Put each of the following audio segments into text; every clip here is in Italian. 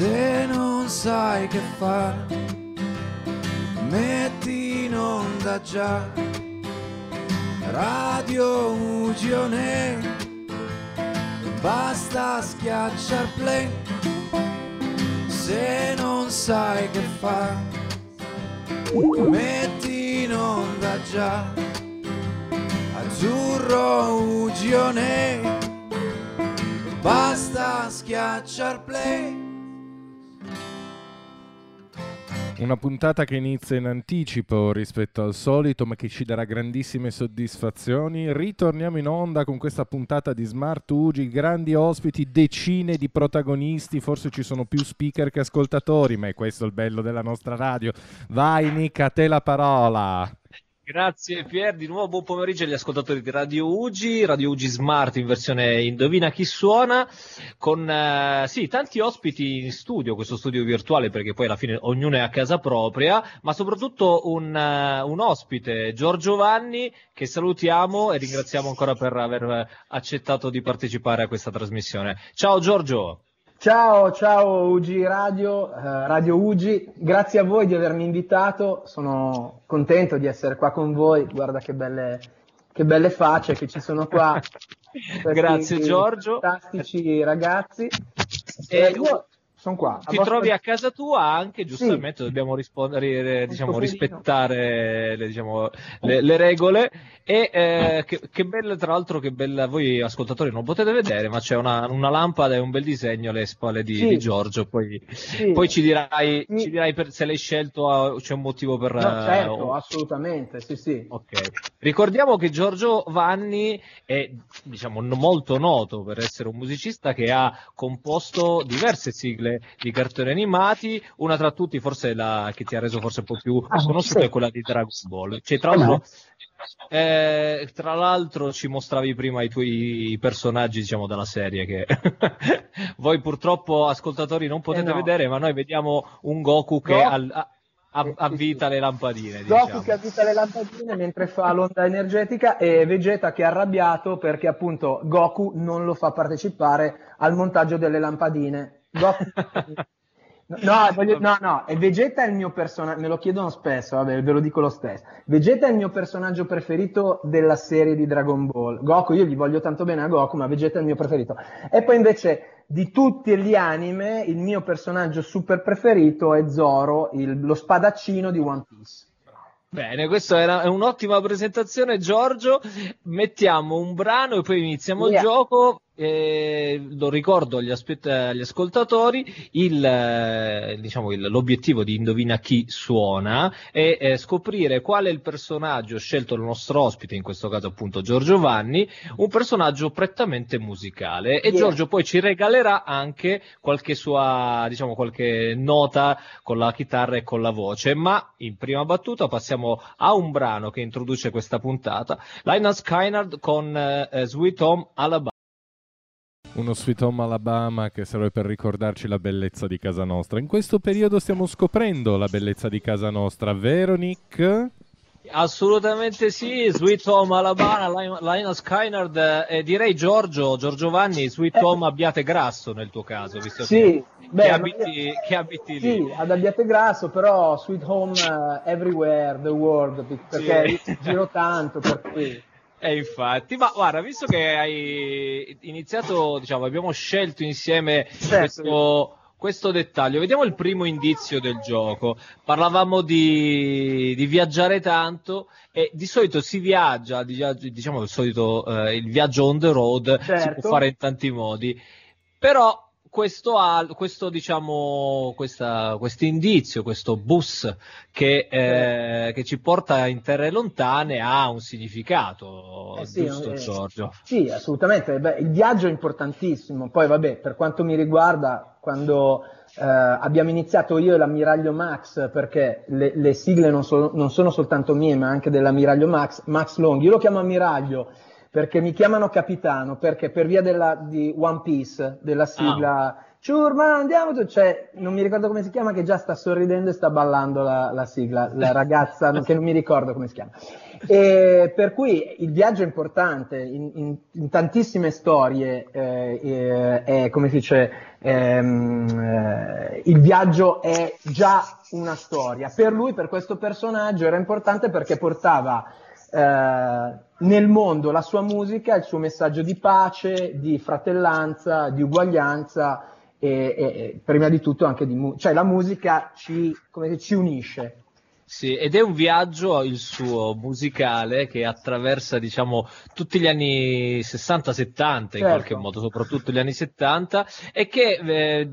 Se non sai che fare, metti in onda già Radio Ugi On Air. Basta schiacciar play. Se non sai che fare, metti in onda già Azzurro Ugi On Air. Basta schiacciar play. Una puntata che inizia in anticipo rispetto al solito, ma che ci darà grandissime soddisfazioni. Ritorniamo in onda con questa puntata di Smart Ugi, grandi ospiti, decine di protagonisti, forse ci sono più speaker che ascoltatori, ma è questo il bello della nostra radio. Vai Nick, a te la parola. Grazie Pier, di nuovo buon pomeriggio agli ascoltatori di Radio Ugi Smart in versione Indovina Chi Suona, con sì, tanti ospiti in studio, questo studio virtuale perché poi alla fine ognuno è a casa propria, ma soprattutto un ospite, Giorgio Vanni, che salutiamo e ringraziamo ancora per aver accettato di partecipare a questa trasmissione. Ciao Giorgio! Ciao Ugi Radio, Radio Ugi, grazie a voi di avermi invitato, sono contento di essere qua con voi, guarda che belle facce che ci sono qua, grazie Giorgio, fantastici ragazzi, e io sono qua. Ti trovi a casa tua anche, giustamente, sì. Dobbiamo rispettare le regole e che bella, tra l'altro, che bella, voi ascoltatori non potete vedere, ma c'è una lampada e un bel disegno alle spalle di Giorgio, poi ci dirai se l'hai scelto, c'è un motivo per... No, certo, assolutamente, sì. Okay. Ricordiamo che Giorgio Vanni è, molto noto per essere un musicista che ha composto diverse sigle di cartoni animati, una tra tutti forse la che ti ha reso forse un po' più conosciuta è quella di Dragon Ball. Cioè, tra l'altro ci mostravi prima i tuoi personaggi dalla serie che voi purtroppo ascoltatori non potete vedere, ma noi vediamo un Goku che avvita le lampadine. Goku che avvita le lampadine mentre fa l'onda energetica e Vegeta che è arrabbiato perché appunto Goku non lo fa partecipare al montaggio delle lampadine. No, Vegeta è il mio personaggio, me lo chiedono spesso, vabbè, ve lo dico lo stesso. Vegeta è il mio personaggio preferito della serie di Dragon Ball. Goku, io gli voglio tanto bene a Goku, ma Vegeta è il mio preferito. E poi invece di tutti gli anime, il mio personaggio super preferito è Zoro, lo spadaccino di One Piece. Bene, questa è un'ottima presentazione, Giorgio. Mettiamo un brano e poi iniziamo il gioco. Lo ricordo agli ascoltatori, l'obiettivo di Indovina Chi Suona è scoprire qual è il personaggio scelto dal nostro ospite, in questo caso appunto Giorgio Vanni, un personaggio prettamente musicale, e Giorgio poi ci regalerà anche qualche sua qualche nota con la chitarra e con la voce, ma in prima battuta passiamo a un brano che introduce questa puntata, Lynyrd Skynyrd con Sweet Home Alabama. Uno Sweet Home Alabama che serve per ricordarci la bellezza di casa nostra. In questo periodo stiamo scoprendo la bellezza di casa nostra, vero Nick? Assolutamente sì, Sweet Home Alabama, Lynyrd Skynyrd, direi Giorgio Vanni, Sweet Home Abbiategrasso nel tuo caso, visto che abiti lì. Sì, ad Abbiategrasso, però Sweet Home Everywhere, The World, perché giro tanto per qui. E infatti, ma guarda, visto che hai iniziato, abbiamo scelto insieme questo dettaglio, vediamo il primo indizio del gioco. Parlavamo di viaggiare tanto e di solito si viaggia, il viaggio on the road si può fare in tanti modi, però... Questo indizio, questo bus che ci porta in terre lontane ha un significato, giusto Giorgio? Sì, assolutamente. Beh, il viaggio è importantissimo. Poi per quanto mi riguarda, quando abbiamo iniziato io e l'ammiraglio Max, perché le sigle non sono soltanto mie, ma anche dell'ammiraglio Max Longhi. Io lo chiamo ammiraglio perché mi chiamano capitano, perché per via di One Piece, della sigla ciurma andiamo, non mi ricordo come si chiama, che già sta sorridendo e sta ballando la sigla, la ragazza che non mi ricordo come si chiama, E per cui il viaggio è importante in tantissime storie, è, come si dice, il viaggio è già una storia. Per lui, per questo personaggio, era importante perché portava nel mondo la sua musica, il suo messaggio di pace, di fratellanza, di uguaglianza e prima di tutto anche di cioè la musica ci unisce. Sì, ed è un viaggio, il suo musicale, che attraversa, diciamo, tutti gli anni 60-70, certo, in qualche modo, soprattutto gli anni 70, e che,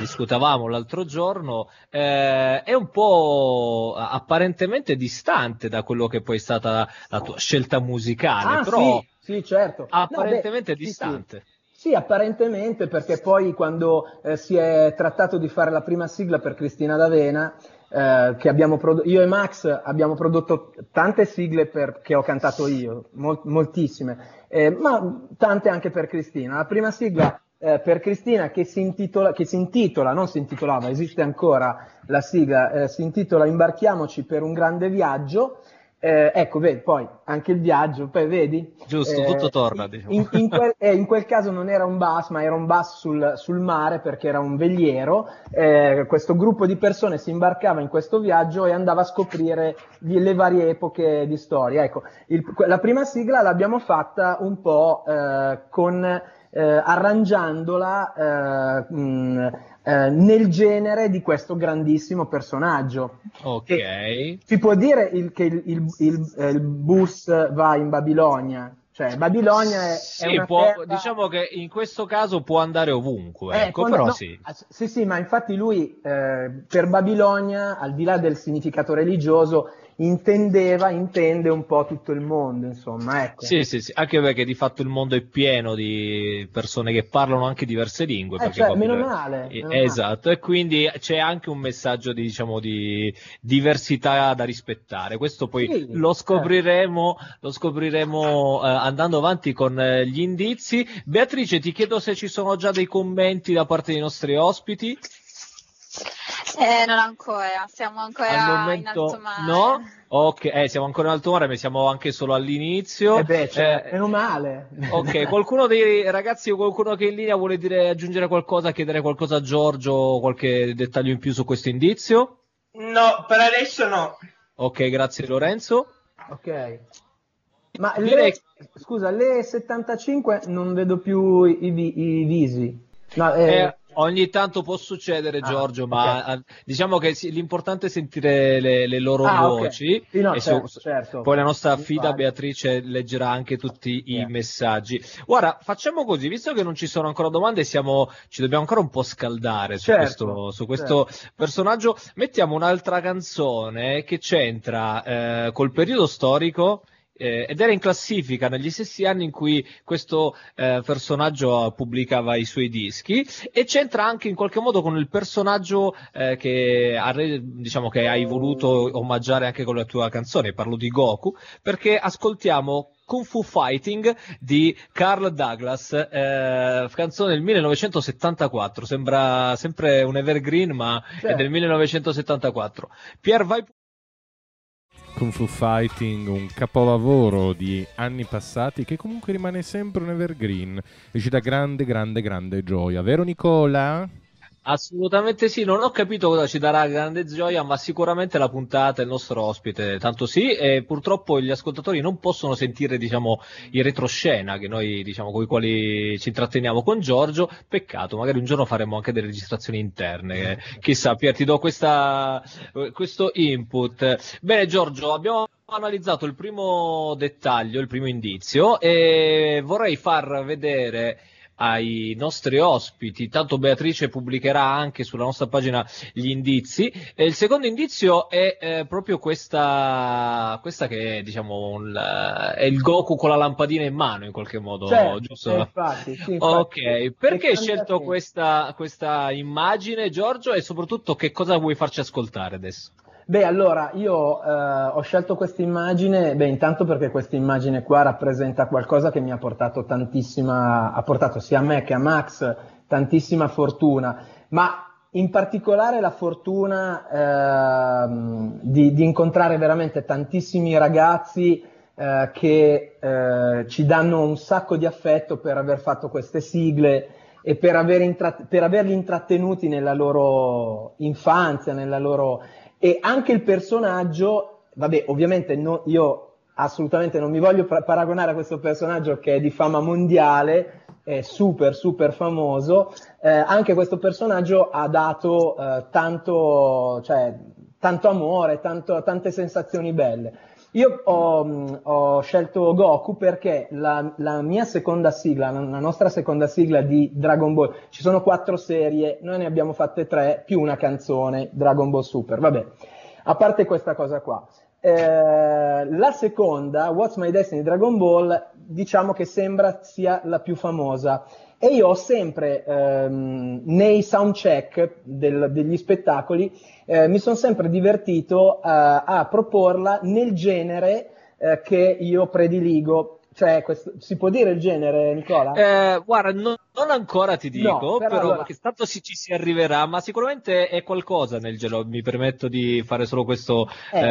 discutavamo l'altro giorno, è un po' apparentemente distante da quello che poi è stata la tua scelta musicale, però sì, certo, apparentemente distante. Sì. Sì, apparentemente, perché poi quando si è trattato di fare la prima sigla per Cristina D'Avena, che abbiamo io e Max abbiamo prodotto tante sigle che ho cantato io, moltissime, ma tante anche per Cristina. La prima sigla per Cristina che si intitola, esiste ancora la sigla, si intitola Imbarchiamoci per un grande viaggio. Ecco, vedi, poi anche il viaggio, poi vedi? Giusto, tutto torna, diciamo. In quel caso non era un bus, ma era un bus sul mare, perché era un veliero. Questo gruppo di persone si imbarcava in questo viaggio e andava a scoprire le varie epoche di storia. Ecco, la prima sigla l'abbiamo fatta un po' arrangiandola nel genere di questo grandissimo personaggio. Ok. E si può dire che il bus va in Babilonia? Cioè, Babilonia è una terra... Diciamo che in questo caso può andare ovunque, ecco, però no, sì. Sì, sì, ma infatti lui per Babilonia, al di là del significato religioso, intende un po' tutto il mondo, insomma, ecco. Sì, sì, sì, anche perché di fatto il mondo è pieno di persone che parlano anche diverse lingue, perché cioè, meno male. Esatto, e quindi c'è anche un messaggio di, diciamo, di diversità da rispettare. Questo poi sì, lo scopriremo andando avanti con gli indizi. Beatrice, ti chiedo se ci sono già dei commenti da parte dei nostri ospiti. Non ancora, siamo ancora in alto mare. No? Ok, siamo ancora in alto mare, ma siamo anche solo all'inizio. Meno male. Ok, qualcuno dei ragazzi o qualcuno che è in linea vuole aggiungere qualcosa, chiedere qualcosa a Giorgio, qualche dettaglio in più su questo indizio? No, per adesso no. Ok, grazie Lorenzo. Ok. Ma le 75 non vedo più i visi. No, ogni tanto può succedere, Giorgio, ma okay, diciamo che l'importante è sentire le loro voci. Okay. Sì, no, certo. Poi la nostra fida Beatrice leggerà anche tutti i messaggi. Ora, facciamo così, visto che non ci sono ancora domande, ci dobbiamo ancora un po' scaldare su questo personaggio. Mettiamo un'altra canzone che c'entra col periodo storico, ed era in classifica negli stessi anni in cui questo personaggio pubblicava i suoi dischi, e c'entra anche in qualche modo con il personaggio che hai voluto omaggiare anche con la tua canzone. Parlo di Goku, perché ascoltiamo Kung Fu Fighting di Carl Douglas, canzone del 1974, sembra sempre un evergreen, ma è del 1974. Pier, vai. Kung Fu Fighting, un capolavoro di anni passati che comunque rimane sempre un evergreen e ci dà grande, grande, grande gioia. Vero Nicola? Assolutamente sì, non ho capito cosa ci darà grande gioia, ma sicuramente la puntata e il nostro ospite, tanto sì. E purtroppo gli ascoltatori non possono sentire, diciamo, in retroscena che noi, diciamo, con i quali ci intratteniamo con Giorgio. Peccato, magari un giorno faremo anche delle registrazioni interne, chissà. Pier, ti do questo input. Bene Giorgio, abbiamo analizzato il primo dettaglio, il primo indizio, e vorrei far vedere ai nostri ospiti, tanto Beatrice pubblicherà anche sulla nostra pagina gli indizi. E il secondo indizio è proprio questa che è, diciamo, è il Goku con la lampadina in mano in qualche modo, giusto? Infatti, perché hai scelto questa immagine, Giorgio, e soprattutto che cosa vuoi farci ascoltare adesso? Beh, allora io ho scelto questa immagine, intanto perché questa immagine qua rappresenta qualcosa che mi ha portato tantissima, ha portato sia a me che a Max tantissima fortuna, ma in particolare la fortuna di incontrare veramente tantissimi ragazzi che ci danno un sacco di affetto per aver fatto queste sigle e per averli intrattenuti nella loro infanzia, nella loro... E anche il personaggio, vabbè, ovviamente io assolutamente non mi voglio paragonare a questo personaggio che è di fama mondiale, è super super famoso, anche questo personaggio ha dato tanto, cioè, tanto amore, tante sensazioni belle. Io ho scelto Goku perché la mia seconda sigla, la nostra seconda sigla di Dragon Ball, ci sono 4 serie, noi ne abbiamo fatte 3, più una canzone, Dragon Ball Super, vabbè, a parte questa cosa qua. La seconda, What's My Destiny Dragon Ball, diciamo che sembra sia la più famosa. E io ho sempre, nei soundcheck degli spettacoli, mi sono sempre divertito a proporla nel genere che io prediligo. Cioè, questo, si può dire il genere, Nicola? Guarda, non ancora ti dico, no, però allora... che tanto ci si arriverà, ma sicuramente è qualcosa nel genere. Mi permetto di fare solo questo,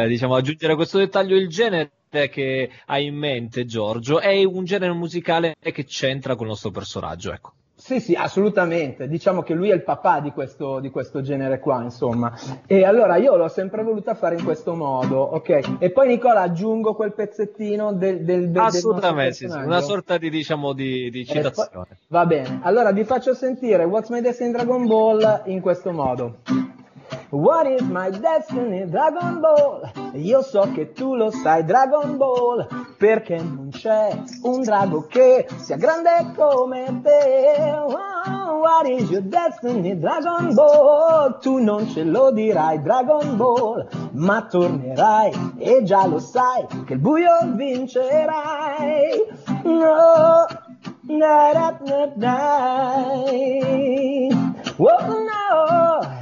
diciamo, aggiungere questo dettaglio. Il genere che hai in mente, Giorgio, è un genere musicale che c'entra con il nostro personaggio, ecco. Sì, sì, assolutamente. Diciamo che lui è il papà di questo genere qua, insomma. E allora io l'ho sempre voluta fare in questo modo, ok? E poi, Nicola, aggiungo quel pezzettino del assolutamente, sì, sì, una sorta di, diciamo, di citazione. Poi, va bene. Allora vi faccio sentire What's My Destiny Dragon Ball in questo modo. What is my destiny Dragon Ball? Io so che tu lo sai Dragon Ball, perché non c'è un drago che sia grande come te. Oh, what is your destiny Dragon Ball? Tu non ce lo dirai Dragon Ball, ma tornerai e già lo sai che il buio vincerai. No, oh no.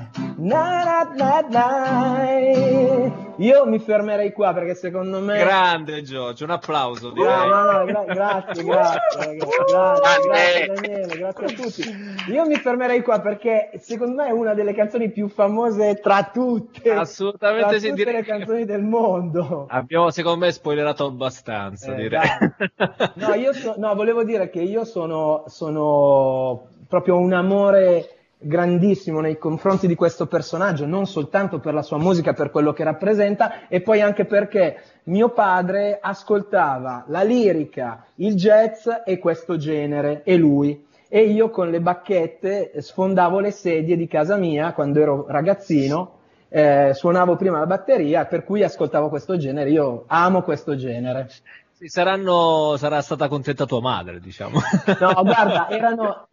Io mi fermerei qua perché secondo me... Grande Giorgio, un applauso. Direi. No, grazie Daniele, grazie a tutti. Io mi fermerei qua perché secondo me è una delle canzoni più famose tra tutte. Assolutamente, tra tutte le canzoni del mondo. Abbiamo secondo me spoilerato abbastanza, direi. No, volevo dire che io sono proprio un amore... grandissimo nei confronti di questo personaggio, non soltanto per la sua musica, per quello che rappresenta, e poi anche perché mio padre ascoltava la lirica, il jazz e questo genere, e lui. E io con le bacchette sfondavo le sedie di casa mia quando ero ragazzino, suonavo prima la batteria, per cui ascoltavo questo genere, io amo questo genere. Sarà stata contenta tua madre, diciamo. No, guarda,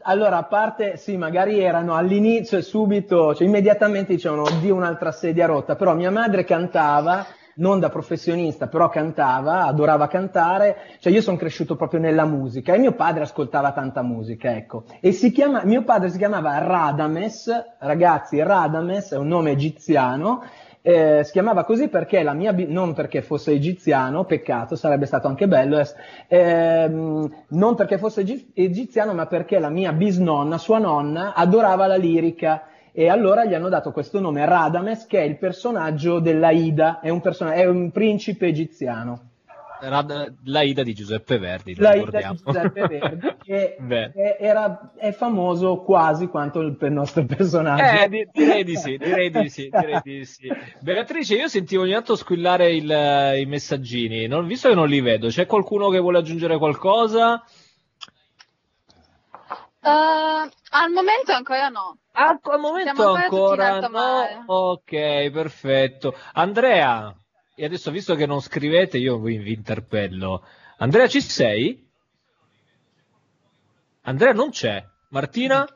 allora, a parte, sì, magari erano all'inizio e subito, cioè immediatamente dicevano, oddio, un'altra sedia rotta, però mia madre cantava, non da professionista, però cantava, adorava cantare, cioè io sono cresciuto proprio nella musica, e mio padre ascoltava tanta musica, ecco. E mio padre si chiamava Radames, ragazzi, Radames è un nome egiziano. Si chiamava così perché non perché fosse egiziano, peccato, sarebbe stato anche bello, non perché fosse egiziano, ma perché la mia bisnonna, sua nonna, adorava la lirica, e allora gli hanno dato questo nome, Radames, che è il personaggio dell'Aida, è un principe egiziano. L'Aida di Giuseppe Verdi, lo ricordiamo. L'Aida di Giuseppe Verdi, che è famoso quasi quanto il nostro personaggio. Direi di sì. Beatrice, io sentivo ogni tanto squillare i messaggini, visto che non li vedo, c'è qualcuno che vuole aggiungere qualcosa? Al momento ancora no. Al momento ancora no? Ok, perfetto. Andrea? E adesso, visto che non scrivete, io vi interpello. Andrea, ci sei? Andrea non c'è. Martina?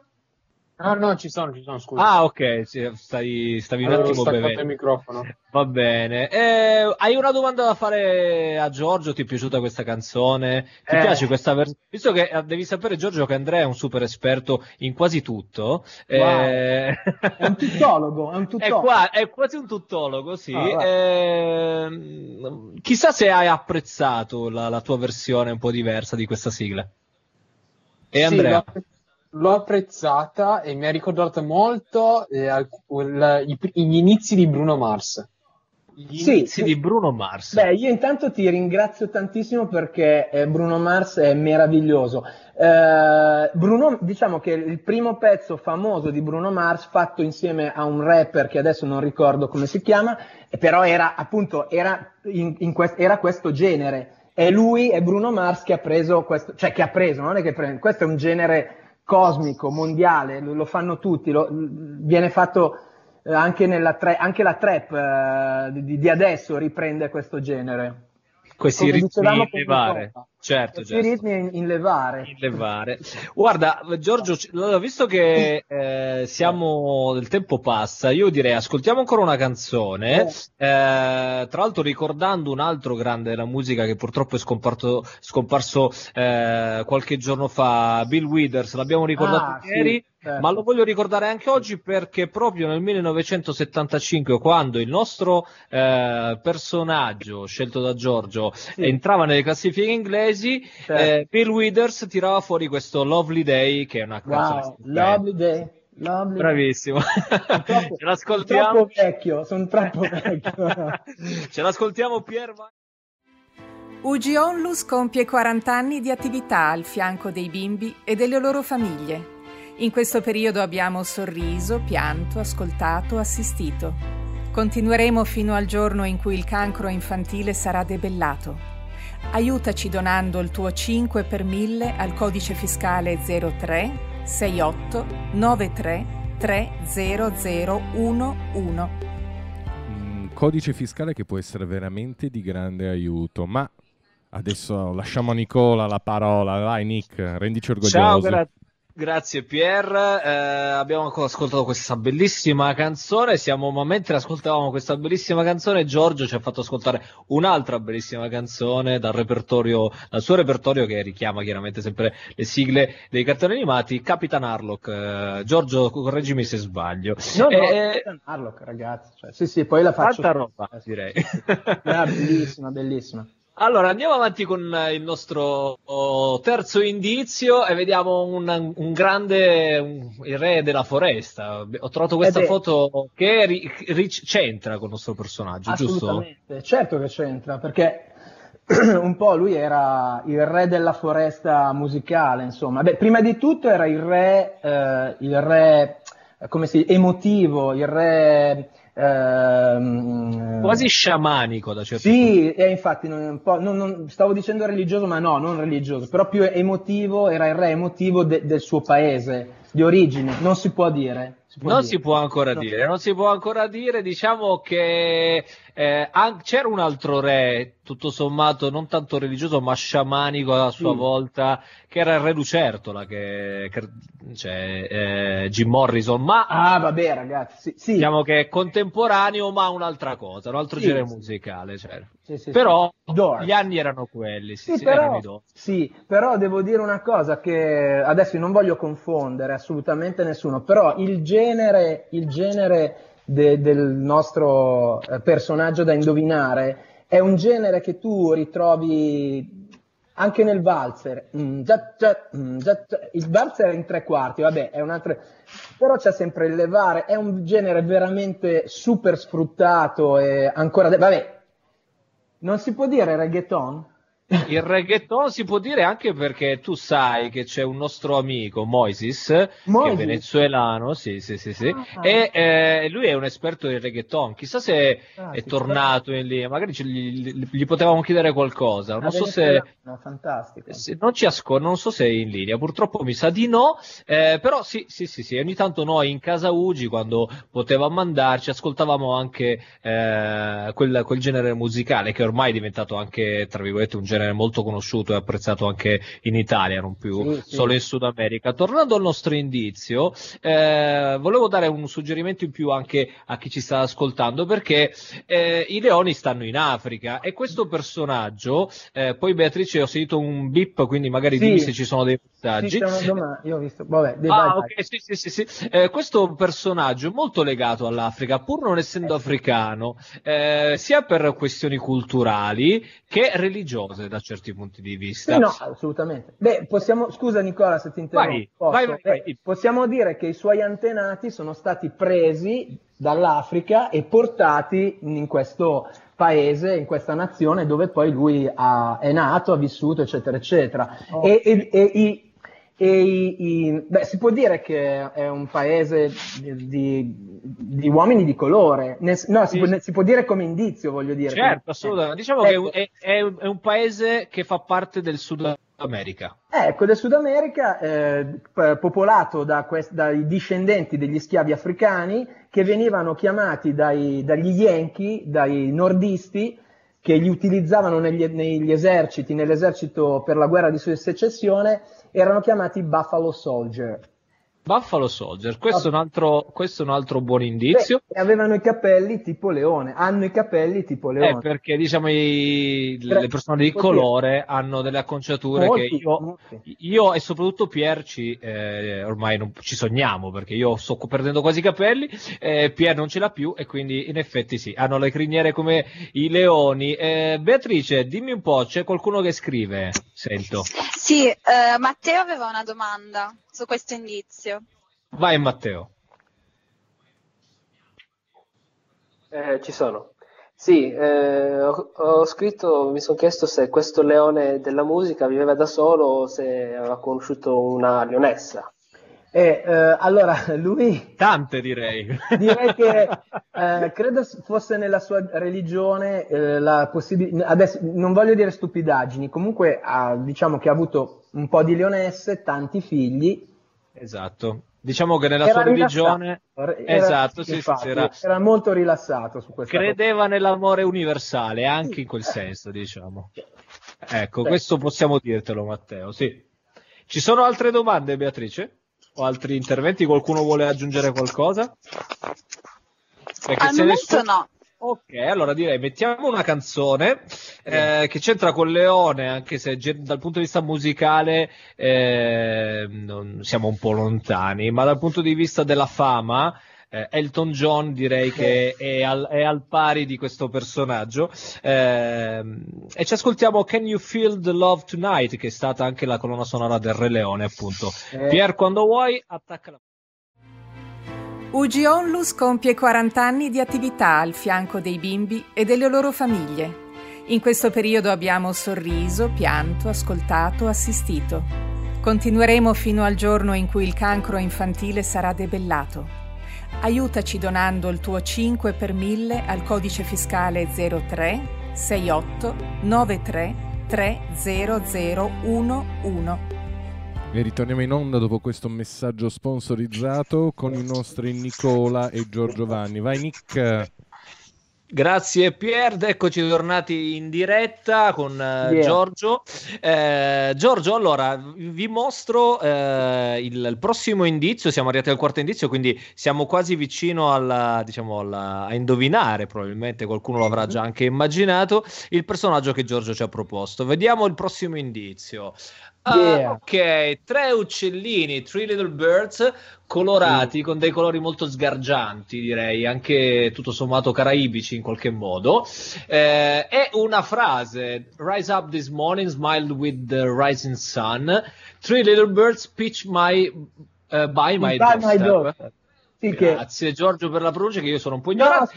No, ci sono, scusa. Ah, ok, stavi allora, un attimo bevendo. Il microfono. Va bene. Hai una domanda da fare a Giorgio? Ti è piaciuta questa canzone? Ti piace questa versione? Visto che devi sapere, Giorgio, che Andrea è un super esperto in quasi tutto. Wow. È un tuttologo. È quasi un tuttologo, sì. Oh, chissà se hai apprezzato la tua versione un po' diversa di questa sigla. E sì, Andrea? l'ho apprezzata e mi ha ricordato molto gli inizi di Bruno Mars. Di Bruno Mars. Beh, io intanto ti ringrazio tantissimo perché Bruno Mars è meraviglioso. Bruno, diciamo che il primo pezzo famoso di Bruno Mars, fatto insieme a un rapper che adesso non ricordo come si chiama, però era questo genere. E lui è Bruno Mars che ha preso questo, cioè che ha preso, non è che prende, questo è un genere cosmico, mondiale, lo fanno tutti, viene fatto anche anche la trap di adesso riprende questo genere, questi ritmi in levare, certo, questi ritmi in levare. Guarda Giorgio, visto che il tempo passa, io direi ascoltiamo ancora una canzone, tra l'altro ricordando un altro grande della musica che purtroppo è scomparso qualche giorno fa, Bill Withers, l'abbiamo ricordato ieri. Sì. Ma lo voglio ricordare anche oggi perché proprio nel 1975, quando il nostro personaggio scelto da Giorgio entrava nelle classifiche inglesi, Bill Withers tirava fuori questo Lovely Day, che è una canzone. Lovely Day. Bravissimo, ce l'ascoltiamo. Sono troppo vecchio. Ce l'ascoltiamo, Pier. Ugi Onlus compie 40 anni di attività al fianco dei bimbi e delle loro famiglie. In questo periodo abbiamo sorriso, pianto, ascoltato, assistito. Continueremo fino al giorno in cui il cancro infantile sarà debellato. Aiutaci donando il tuo 5 per 1000 al codice fiscale 03 68 93 30011. Codice fiscale che può essere veramente di grande aiuto, ma adesso lasciamo a Nicola la parola. Vai Nick, rendici orgoglioso. Ciao, grazie Pier, abbiamo ancora ascoltato questa bellissima canzone, ma mentre ascoltavamo questa bellissima canzone Giorgio ci ha fatto ascoltare un'altra bellissima canzone dal suo repertorio, che richiama chiaramente sempre le sigle dei cartoni animati, Capitan Harlock. Giorgio, correggimi se sbaglio. No, Capitan Harlock, ragazzi, sì, poi la faccio. Tanta roba, direi. Bellissima, bellissima. Allora, andiamo avanti con il nostro terzo indizio e vediamo il re della foresta. Ho trovato questa foto che c'entra con il nostro personaggio, assolutamente, giusto? Certo che c'entra, perché un po' lui era il re della foresta musicale, insomma. Beh, prima di tutto era emotivo, il re... quasi sciamanico da certi punti. E infatti stavo dicendo religioso, ma no, non religioso, però più emotivo, era il re emotivo del suo paese di origine, non si può ancora dire, diciamo che c'era un altro re tutto sommato non tanto religioso ma sciamanico a sua volta, che era il re lucertola, Jim Morrison, ma vabbè ragazzi, sì, diciamo che è contemporaneo ma un'altra cosa, un altro genere musicale, però gli anni erano quelli, però devo dire una cosa, che adesso non voglio confondere assolutamente nessuno, però il genere del nostro personaggio da indovinare è un genere che tu ritrovi anche nel valzer. Il valzer è in 3/4, vabbè, è un altro, però c'è sempre il levare, è un genere veramente super sfruttato e ancora vabbè. Non si può dire reggaeton? Il reggaeton si può dire anche perché tu sai che c'è un nostro amico, Moises? Che è venezuelano, sì. E lui è un esperto del reggaeton, chissà se è tornato in lì, magari gli potevamo chiedere qualcosa, non so se... Fantastico. Non so se è in linea, purtroppo mi sa di no, però sì, ogni tanto noi in casa Ugi, quando potevamo andarci, ascoltavamo anche quel genere musicale che ormai è diventato anche, tra virgolette, un genere molto conosciuto e apprezzato anche in Italia, non più solo in Sud America. Tornando al nostro indizio, volevo dare un suggerimento in più anche a chi ci sta ascoltando, perché i leoni stanno in Africa e questo personaggio, poi Beatrice ho sentito un bip, quindi magari dimmi se ci sono dei messaggi. Io ho visto. Vabbè, sì. Questo personaggio è molto legato all'Africa, pur non essendo africano, sia per questioni culturali che religiose. pericolose da certi punti di vista. No, assolutamente. Beh, possiamo, scusa Nicola se ti interrompo, vai. Possiamo dire che i suoi antenati sono stati presi dall'Africa e portati in questo paese, in questa nazione, dove poi lui è nato, ha vissuto, eccetera, eccetera. Oh. Beh, si può dire che è un paese di uomini di colore, si può dire come indizio, voglio dire. Certo, assolutamente. Diciamo che è un paese che fa parte del Sud America. Ecco, del Sud America, popolato dai discendenti degli schiavi africani, che venivano chiamati dagli Yankee, dai nordisti, che li utilizzavano nell'esercito per la guerra di secessione. Erano chiamati Buffalo Soldier. Buffalo Soldier, questo è un altro buon indizio. Beh, avevano i capelli tipo leone, hanno i capelli tipo leone. Perché diciamo le persone di colore hanno delle acconciature che io e soprattutto Pier ormai non ci sogniamo, perché io sto perdendo quasi i capelli, Pier non ce l'ha più e quindi in effetti sì, hanno le criniere come i leoni. Beatrice, dimmi un po', c'è qualcuno che scrive? Sento. Sì, Matteo aveva una domanda su questo indizio. Vai Matteo. Ci sono. Sì, ho scritto, mi sono chiesto se questo leone della musica viveva da solo o se aveva conosciuto una leonessa. Allora lui... Tante direi. Direi che credo fosse nella sua religione la possibilità... Adesso non voglio dire stupidaggini, comunque diciamo che ha avuto... un po' di leonesse, tanti figli. Esatto. Diciamo che nella sua religione era molto rilassato su questo. Credeva nell'amore universale, anche in quel senso, diciamo. Ecco, questo possiamo dirtelo, Matteo, sì. Ci sono altre domande, Beatrice? O altri interventi? Qualcuno vuole aggiungere qualcosa? Perché al momento no. Ok, allora direi mettiamo una canzone che c'entra con Leone, anche se dal punto di vista musicale siamo un po' lontani, ma dal punto di vista della fama Elton John direi che è al pari di questo personaggio, e ci ascoltiamo Can You Feel the Love Tonight, che è stata anche la colonna sonora del Re Leone, appunto. Pier, quando vuoi, attacca la... Ugi Onlus compie 40 anni di attività al fianco dei bimbi e delle loro famiglie. In questo periodo abbiamo sorriso, pianto, ascoltato, assistito. Continueremo fino al giorno in cui il cancro infantile sarà debellato. Aiutaci donando il tuo 5 per 1000 al codice fiscale 03 68 93 300 011. E ritorniamo in onda dopo questo messaggio sponsorizzato con i nostri Nicola e Giorgio Vanni. Vai Nick! Grazie Pier, eccoci tornati in diretta con Giorgio. Giorgio, allora vi mostro il prossimo indizio, siamo arrivati al quarto indizio, quindi siamo quasi vicino a indovinare, probabilmente qualcuno lo avrà già anche immaginato, il personaggio che Giorgio ci ha proposto. Vediamo il prossimo indizio. Ok, 3 uccellini, 3 little birds, colorati con dei colori molto sgargianti, direi anche tutto sommato caraibici in qualche modo, e una frase: rise up this morning, smile with the rising sun, 3 little birds pitch by my doorstep. Sì, grazie che... Giorgio per la pronuncia, che io sono un po' ignorante.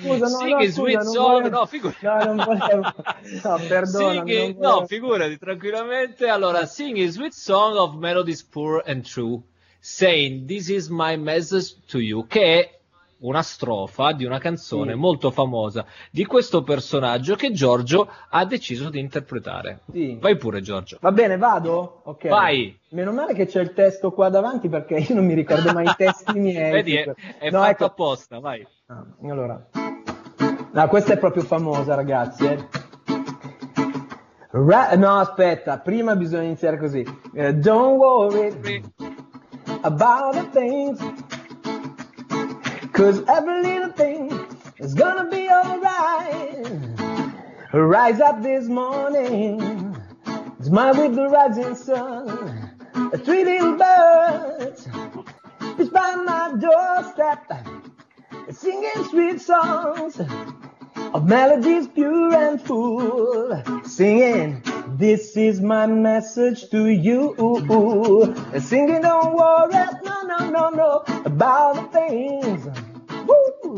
Figurati tranquillamente. Allora, sing a sweet song of melodies pure and true, saying this is my message to you, che è una strofa di una canzone molto famosa di questo personaggio che Giorgio ha deciso di interpretare. Sì. Vai pure Giorgio. Va bene, vado? Ok. Vai. Meno male che c'è il testo qua davanti, perché io non mi ricordo mai i testi miei. Vedi, fatto apposta, vai. Allora. No, questa è proprio famosa, ragazzi, No, aspetta, prima bisogna iniziare così. Don't worry about the things, 'cause every little thing is gonna be alright. Rise up this morning, smile with the rising sun. 3 little birds pitch by my doorstep, singing sweet songs of melodies pure and full, singing This is my message to you. Singing, don't worry, no, about the things. Woo!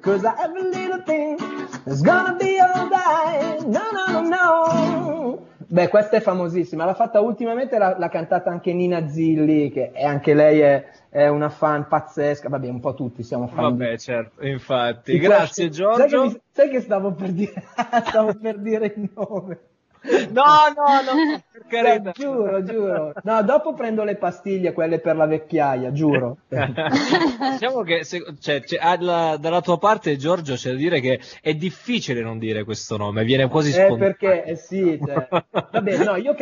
Cause every little thing is gonna be alright. No. Beh, questa è famosissima. L'ha fatta ultimamente, l'ha cantata anche Nina Zilli, che è, anche lei è una fan pazzesca. Vabbè, un po' tutti siamo fan. Vabbè, certo, infatti. Grazie, Giorgio. Sai che stavo per dire il nome. No, per carità. Giuro. No, dopo prendo le pastiglie, quelle per la vecchiaia, giuro. Diciamo che dalla tua parte, Giorgio, c'è da dire che è difficile non dire questo nome, viene quasi spontaneo. Perché sì. Vabbè, io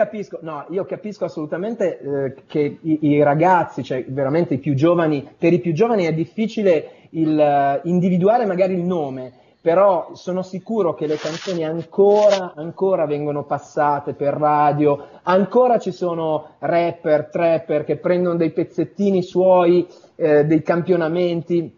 capisco assolutamente che i ragazzi, cioè veramente i più giovani, per i più giovani è difficile individuare magari il nome. Però sono sicuro che le canzoni ancora vengono passate per radio, ancora ci sono rapper, trapper che prendono dei pezzettini suoi, dei campionamenti,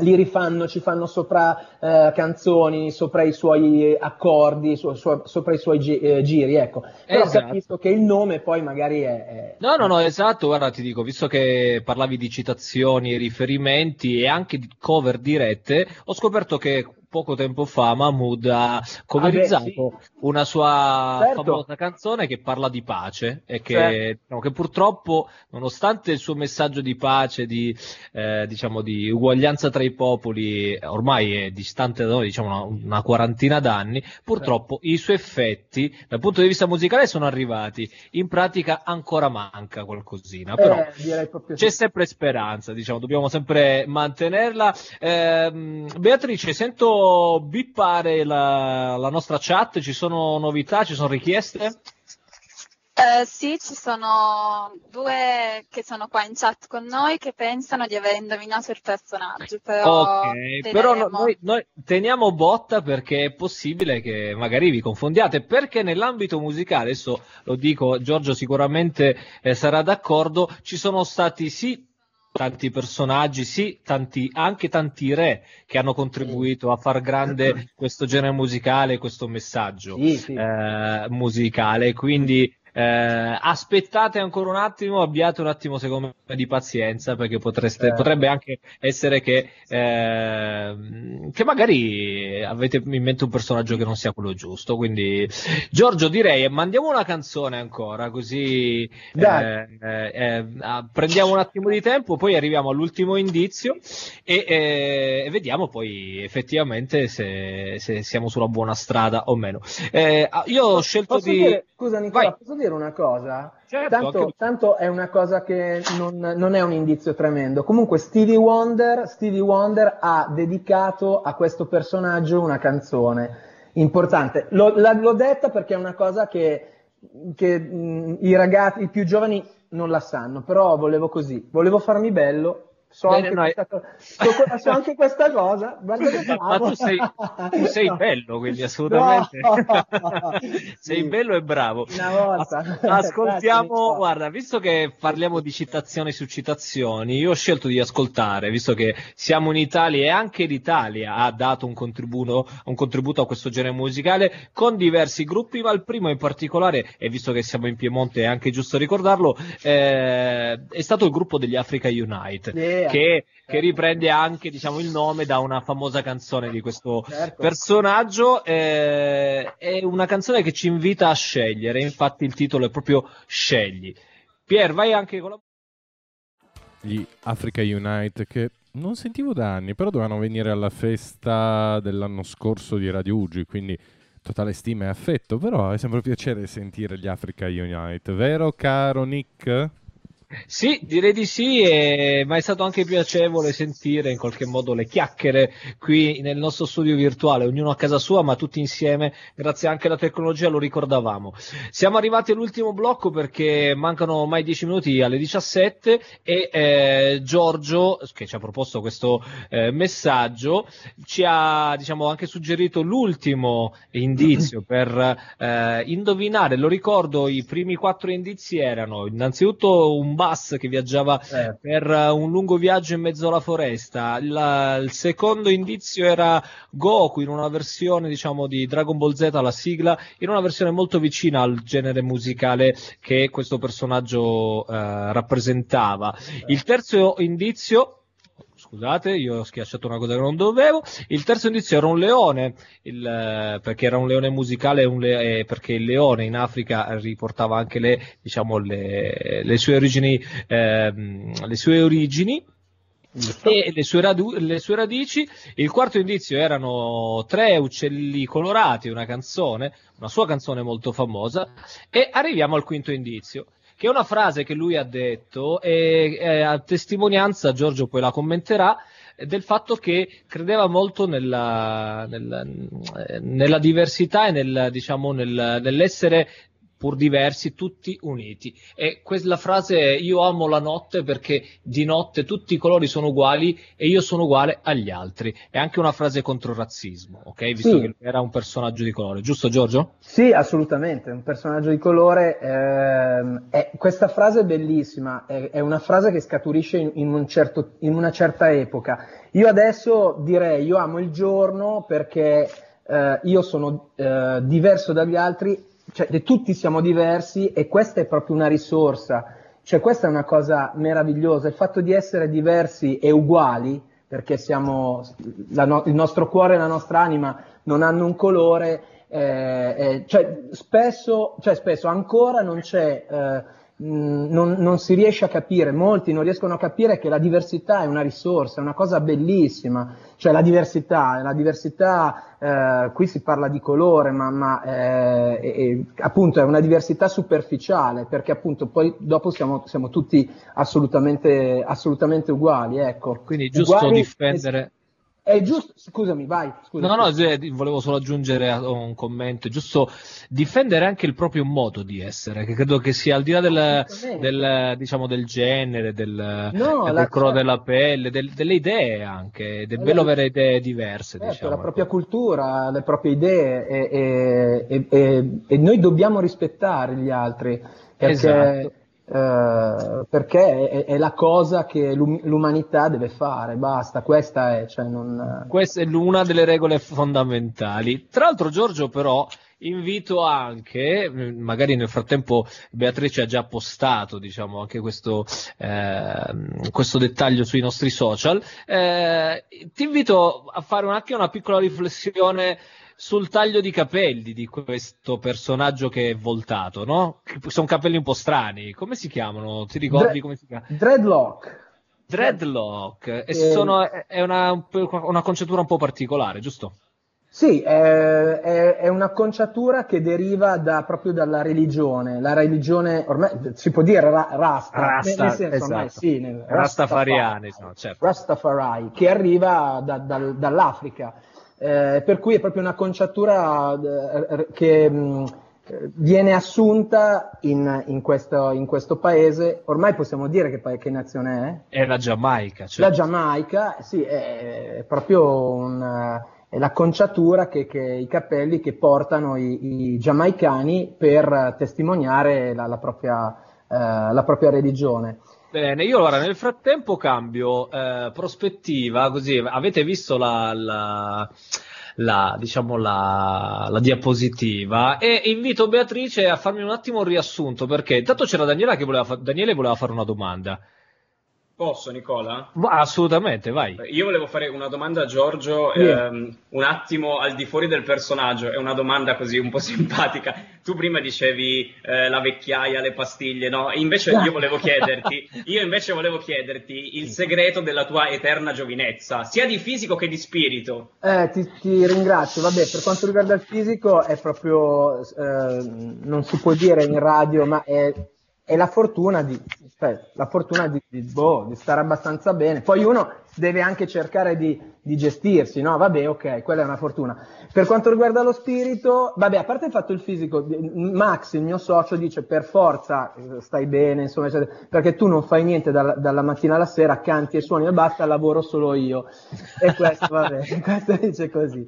li rifanno, ci fanno sopra canzoni, sopra i suoi accordi, sopra i suoi giri, ecco. Però esatto. Capisco che il nome poi magari è... No, esatto, guarda, ti dico, visto che parlavi di citazioni, riferimenti e anche di cover dirette, ho scoperto che poco tempo fa Mahmoud ha coverizzato una sua famosa canzone che parla di pace e che, che purtroppo, nonostante il suo messaggio di pace, di uguaglianza tra i popoli, ormai è distante da noi, diciamo una quarantina d'anni, purtroppo i suoi effetti dal punto di vista musicale sono arrivati, in pratica ancora manca qualcosina, però c'è sempre speranza, diciamo, dobbiamo sempre mantenerla. Beatrice, sento bippare la nostra chat, ci sono novità, ci sono richieste? Sì, ci sono due che sono qua in chat con noi che pensano di aver indovinato il personaggio, però noi teniamo botta perché è possibile che magari vi confondiate, perché nell'ambito musicale, adesso lo dico, Giorgio sicuramente sarà d'accordo, ci sono stati tanti personaggi, anche tanti re che hanno contribuito a far grande questo genere musicale, questo messaggio musicale, quindi aspettate ancora un attimo, abbiate un attimo secondo me di pazienza, perché potrebbe anche essere che magari avete in mente un personaggio che non sia quello giusto, quindi Giorgio, direi mandiamo una canzone ancora, così prendiamo un attimo di tempo, poi arriviamo all'ultimo indizio e vediamo poi effettivamente se siamo sulla buona strada o meno. Io ho scelto Scusa Nicola, posso dire una cosa? Certo, tanto è una cosa che non è un indizio tremendo. Comunque Stevie Wonder ha dedicato a questo personaggio una canzone importante. L'ho detta perché è una cosa che i ragazzi, i più giovani non la sanno, però volevo farmi bello. So anche questa cosa, ma tu sei bello, quindi assolutamente sei bello e bravo. Una volta. Ascoltiamo, guarda, visto che parliamo di citazioni su citazioni, io ho scelto di ascoltare, visto che siamo in Italia e anche l'Italia ha dato un contributo a questo genere musicale con diversi gruppi, ma il primo in particolare, e visto che siamo in Piemonte è anche giusto ricordarlo, è stato il gruppo degli Africa Unite. Che riprende anche, diciamo, il nome da una famosa canzone di questo personaggio. È una canzone che ci invita a scegliere, infatti il titolo è proprio Scegli. Pier, vai anche con gli Africa Unite, che non sentivo da anni, però dovevano venire alla festa dell'anno scorso di Radio Ugi, quindi totale stima e affetto, però è sempre un piacere sentire gli Africa Unite, vero caro Nick? Sì, direi di sì, ma è stato anche piacevole sentire in qualche modo le chiacchiere qui nel nostro studio virtuale, ognuno a casa sua ma tutti insieme, grazie anche alla tecnologia, lo ricordavamo. Siamo arrivati all'ultimo blocco perché mancano ormai 10 minuti alle 17 e Giorgio, che ci ha proposto questo messaggio, ci ha, diciamo, anche suggerito l'ultimo indizio per indovinare. Lo ricordo, i primi 4 indizi erano innanzitutto un Bus che viaggiava per un lungo viaggio in mezzo alla foresta. Il secondo indizio era Goku in una versione, diciamo, di Dragon Ball Z, la sigla, in una versione molto vicina al genere musicale che questo personaggio rappresentava. Il terzo indizio, scusate, io ho schiacciato una cosa che non dovevo. Il terzo indizio era un leone, perché era un leone musicale, perché il leone in Africa riportava anche le sue origini, e le sue radici. Il quarto indizio erano tre uccelli colorati, una sua canzone molto famosa. E arriviamo al quinto indizio, che è una frase che lui ha detto, e a testimonianza, Giorgio poi la commenterà, del fatto che credeva molto nella diversità e nell'essere, pur diversi, tutti uniti. E quella frase è: io amo la notte perché di notte tutti i colori sono uguali e io sono uguale agli altri. È anche una frase contro il razzismo, ok? Visto che era un personaggio di colore, giusto Giorgio? Sì, assolutamente, un personaggio di colore. Questa frase è bellissima, è una frase che scaturisce in una certa epoca. Io adesso direi: io amo il giorno perché io sono diverso dagli altri. Cioè, tutti siamo diversi, e questa è proprio una risorsa, cioè questa è una cosa meravigliosa, il fatto di essere diversi e uguali, perché siamo, il nostro cuore e la nostra anima non hanno un colore, spesso ancora non c'è, non si riesce a capire, molti non riescono a capire che la diversità è una risorsa, è una cosa bellissima, cioè la diversità, qui si parla di colore, ma appunto è una diversità superficiale, perché appunto poi dopo siamo tutti assolutamente uguali, ecco. Quindi è giusto uguali, difendere... È giusto, scusami, vai. Scusami. No, volevo solo aggiungere un commento. È giusto difendere anche il proprio modo di essere, che credo che sia al di là del genere, del colore della pelle, delle idee anche. Ed è bello avere idee diverse, diciamo. La propria cultura, le proprie idee, e noi dobbiamo rispettare gli altri. Perché, esatto. Perché è la cosa che l'umanità deve fare, basta, questa è, questa è una delle regole fondamentali. Tra l'altro, Giorgio, però invito anche, magari nel frattempo Beatrice ha già postato, diciamo, anche questo dettaglio sui nostri social, ti invito a fare anche una piccola riflessione sul taglio di capelli di questo personaggio che è voltato, no? Sono capelli un po' strani, come si chiamano? Ti ricordi come si chiama? Dreadlock. È una acconciatura un po' particolare, giusto? Sì, è un'acconciatura che deriva proprio dalla religione. La religione, ormai si può dire Rasta, nel senso, esatto. Ormai, sì, Rastafariani, no, certo. Rastafari, che arriva dall'Africa. Per cui è proprio un'acconciatura che viene assunta in questo paese. Ormai possiamo dire che nazione è? È la Giamaica. Certo. La Giamaica, sì, è proprio è l'acconciatura che i capelli che portano i giamaicani per testimoniare la propria religione. Bene, io ora nel frattempo cambio prospettiva, così avete visto la diapositiva, e invito Beatrice a farmi un attimo un riassunto, perché intanto c'era Daniela che voleva fare una domanda. Posso, Nicola? Assolutamente, vai. Io volevo fare una domanda a Giorgio, un attimo al di fuori del personaggio, è una domanda così un po' simpatica. Tu prima dicevi la vecchiaia, le pastiglie, no? Invece io volevo chiederti il segreto della tua eterna giovinezza, sia di fisico che di spirito. Ti ringrazio, vabbè, per quanto riguarda il fisico è proprio, non si può dire in radio, ma è la fortuna di stare abbastanza bene. Poi uno deve anche cercare di gestirsi, no? Vabbè, ok, quella è una fortuna. Per quanto riguarda lo spirito, vabbè, a parte il fatto il fisico, Max, il mio socio, dice per forza stai bene, insomma, perché tu non fai niente dalla mattina alla sera, canti e suoni e basta, lavoro solo io. E questo, vabbè, questo dice così.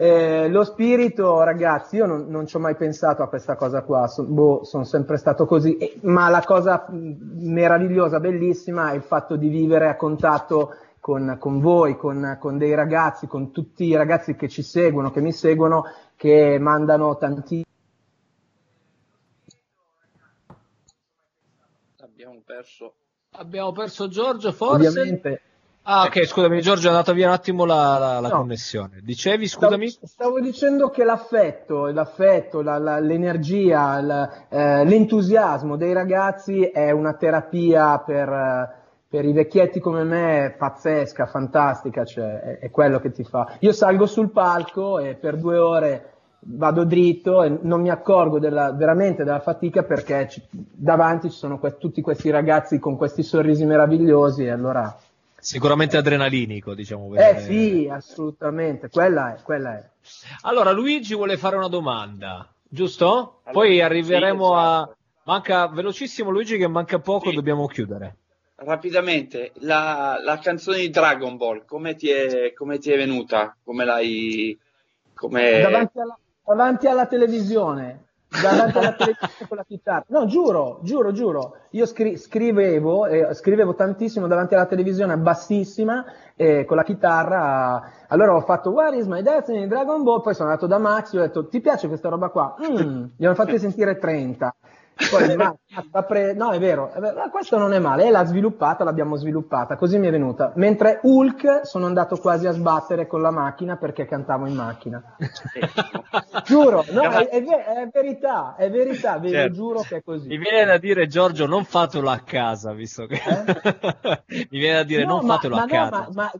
Lo spirito, ragazzi, io non ci ho mai pensato a questa cosa qua, sono sempre stato così, ma la cosa meravigliosa, bellissima è il fatto di vivere a contatto con voi, con dei ragazzi, con tutti i ragazzi che ci seguono, che mi seguono, che mandano tantissimi. Abbiamo perso Giorgio, forse? Ovviamente. Ah, ok, scusami, Giorgio, è andata via un attimo la connessione. Dicevi, scusami? Stavo dicendo che l'affetto, l'energia, l'entusiasmo dei ragazzi è una terapia per i vecchietti come me pazzesca, fantastica, cioè è quello che ti fa. Io salgo sul palco e per 2 ore vado dritto e non mi accorgo veramente della fatica, perché davanti ci sono tutti questi ragazzi con questi sorrisi meravigliosi, e allora... Sicuramente adrenalinico, diciamo. Sì, assolutamente, quella è. Allora, Luigi vuole fare una domanda, giusto? Allora, poi arriveremo, sì, esatto. Manca velocissimo, Luigi, che manca poco, sì. Dobbiamo chiudere. Rapidamente, la canzone di Dragon Ball, come ti è venuta? Come l'hai... Davanti alla televisione. Davanti alla televisione con la chitarra, no, giuro, io scrivevo tantissimo davanti alla televisione bassissima, con la chitarra. Allora ho fatto Where is my destiny, Dragon Ball, poi sono andato da Max, gli ho detto ti piace questa roba qua? Gli hanno fatto sentire 30, poi no, è vero, questo non è male, e l'abbiamo sviluppata, così mi è venuta, mentre Hulk sono andato quasi a sbattere con la macchina perché cantavo in macchina. Giuro, no, è verità, ve lo certo. Giuro che è così. Mi viene da dire, Giorgio, non fatelo a casa, visto che mi viene da dire no, non fatelo a casa. Ma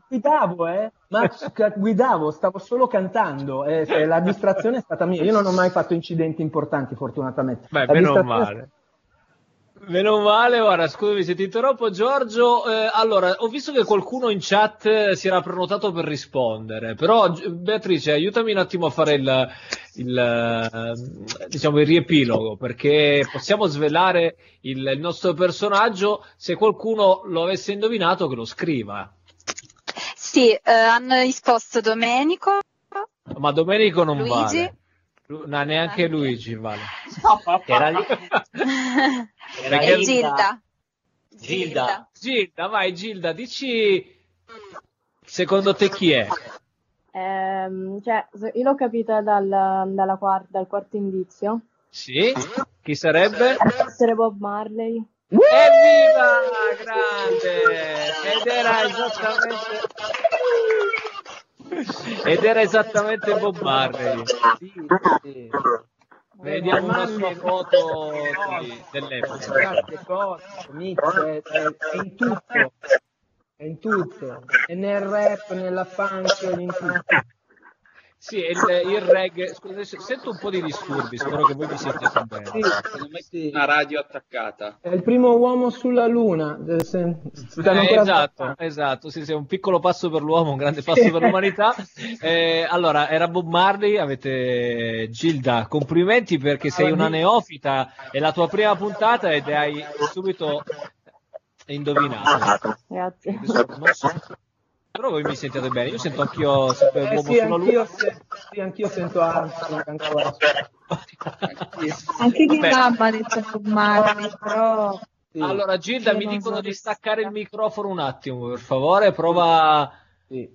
guidavo, stavo solo cantando, la distrazione è stata mia. Io non ho mai fatto incidenti importanti, fortunatamente. Beh, meno male, guarda, scusami se ti interrompo, Giorgio. Allora, ho visto che qualcuno in chat si era prenotato per rispondere, però Beatrice, aiutami un attimo a fare il riepilogo, perché possiamo svelare il nostro personaggio. Se qualcuno lo avesse indovinato, che lo scriva. Sì, hanno risposto Domenico. Ma Domenico non Luigi. Vale. No, neanche Luigi vale. No, era lì. Era Gilda, vai Gilda, dici secondo te chi è? Cioè, io l'ho capita dal quarto indizio. Sì? Chi sarebbe? Essere Bob Marley. Evviva, grande! Ed era esattamente Bob Marley. Sì. Vediamo una sua foto dell'epoca. È in tutto. È nel rap, nella funk, è in tutto. Sì, il reggae. Scusate, sento un po' di disturbi, spero che voi vi siate bene. Sì. Una radio attaccata. È il primo uomo sulla luna. Esatto, sì, un piccolo passo per l'uomo, un grande passo per l'umanità. Allora, era Bob Marley, avete Gilda, complimenti perché sei una neofita, è la tua prima puntata ed hai subito indovinato. Grazie. Però voi mi sentite bene, io sento anch'io sempre l'uomo sulla luna. Sì, anch'io sento ancora. Anche di mamma ha detto fumarmi, però... Sì. Allora Gilda, mi dicono di staccare il microfono un attimo, per favore, prova... Sì.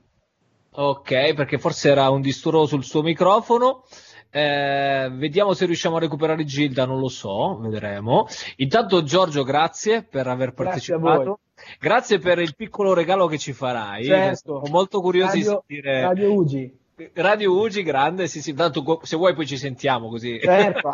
Ok, perché forse era un disturbo sul suo microfono. Vediamo se riusciamo a recuperare Gilda, non lo so, vedremo. Intanto Giorgio, grazie per aver partecipato. Grazie per il piccolo regalo che ci farai, certo. Sono molto curioso di sentire Radio Ugi, grande, sì, tanto se vuoi poi ci sentiamo così, certo.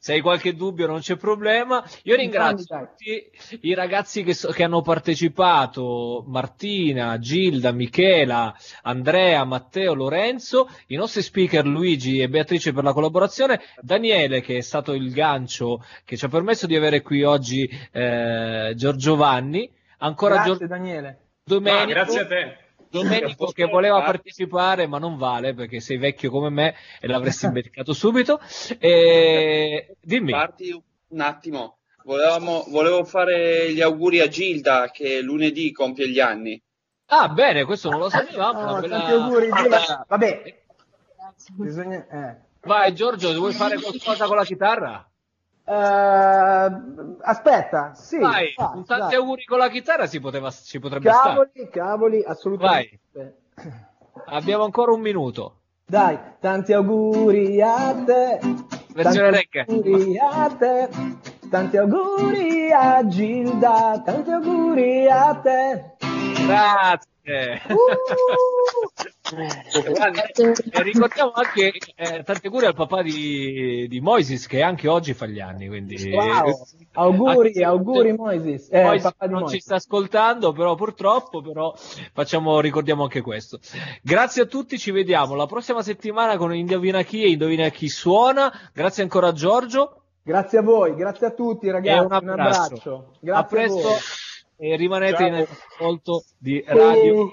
Se hai qualche dubbio non c'è problema. Io ringrazio tutti i ragazzi che hanno partecipato, Martina, Gilda, Michela, Andrea, Matteo, Lorenzo, i nostri speaker Luigi e Beatrice per la collaborazione, Daniele che è stato il gancio che ci ha permesso di avere qui oggi Giorgio Vanni, ancora grazie, Daniele. Domenico, grazie a te. Domenico che voleva partecipare ma non vale perché sei vecchio come me e l'avresti imbeccato subito. Dimmi. Parti un attimo, volevo fare gli auguri a Gilda che lunedì compie gli anni. Ah bene, questo non lo sapevamo. Tanti auguri Gilda. Vabbè, Bisogna... Vai Giorgio, vuoi fare qualcosa con la chitarra? Aspetta, sì. Vai, un tanti auguri con la chitarra ci potrebbe cavoli, stare. Cavoli, assolutamente. Vai. Abbiamo ancora un minuto. Dai, tanti auguri a te. Versione reggae. Tanti auguri a te. Tanti auguri a Gilda. Tanti auguri a te. Grazie. E ricordiamo anche tanti auguri al papà di Moises, che anche oggi fa gli anni, quindi wow. Auguri, auguri Moises, Moises papà di non Moises. Ci sta ascoltando però purtroppo, però facciamo, ricordiamo anche questo. Grazie a tutti, ci vediamo la prossima settimana con Indovina Chi e Indovina Chi Suona. Grazie ancora Giorgio. Grazie a voi, grazie a tutti ragazzi, un abbraccio. Grazie a presto e rimanete Bravo. In ascolto di Radio.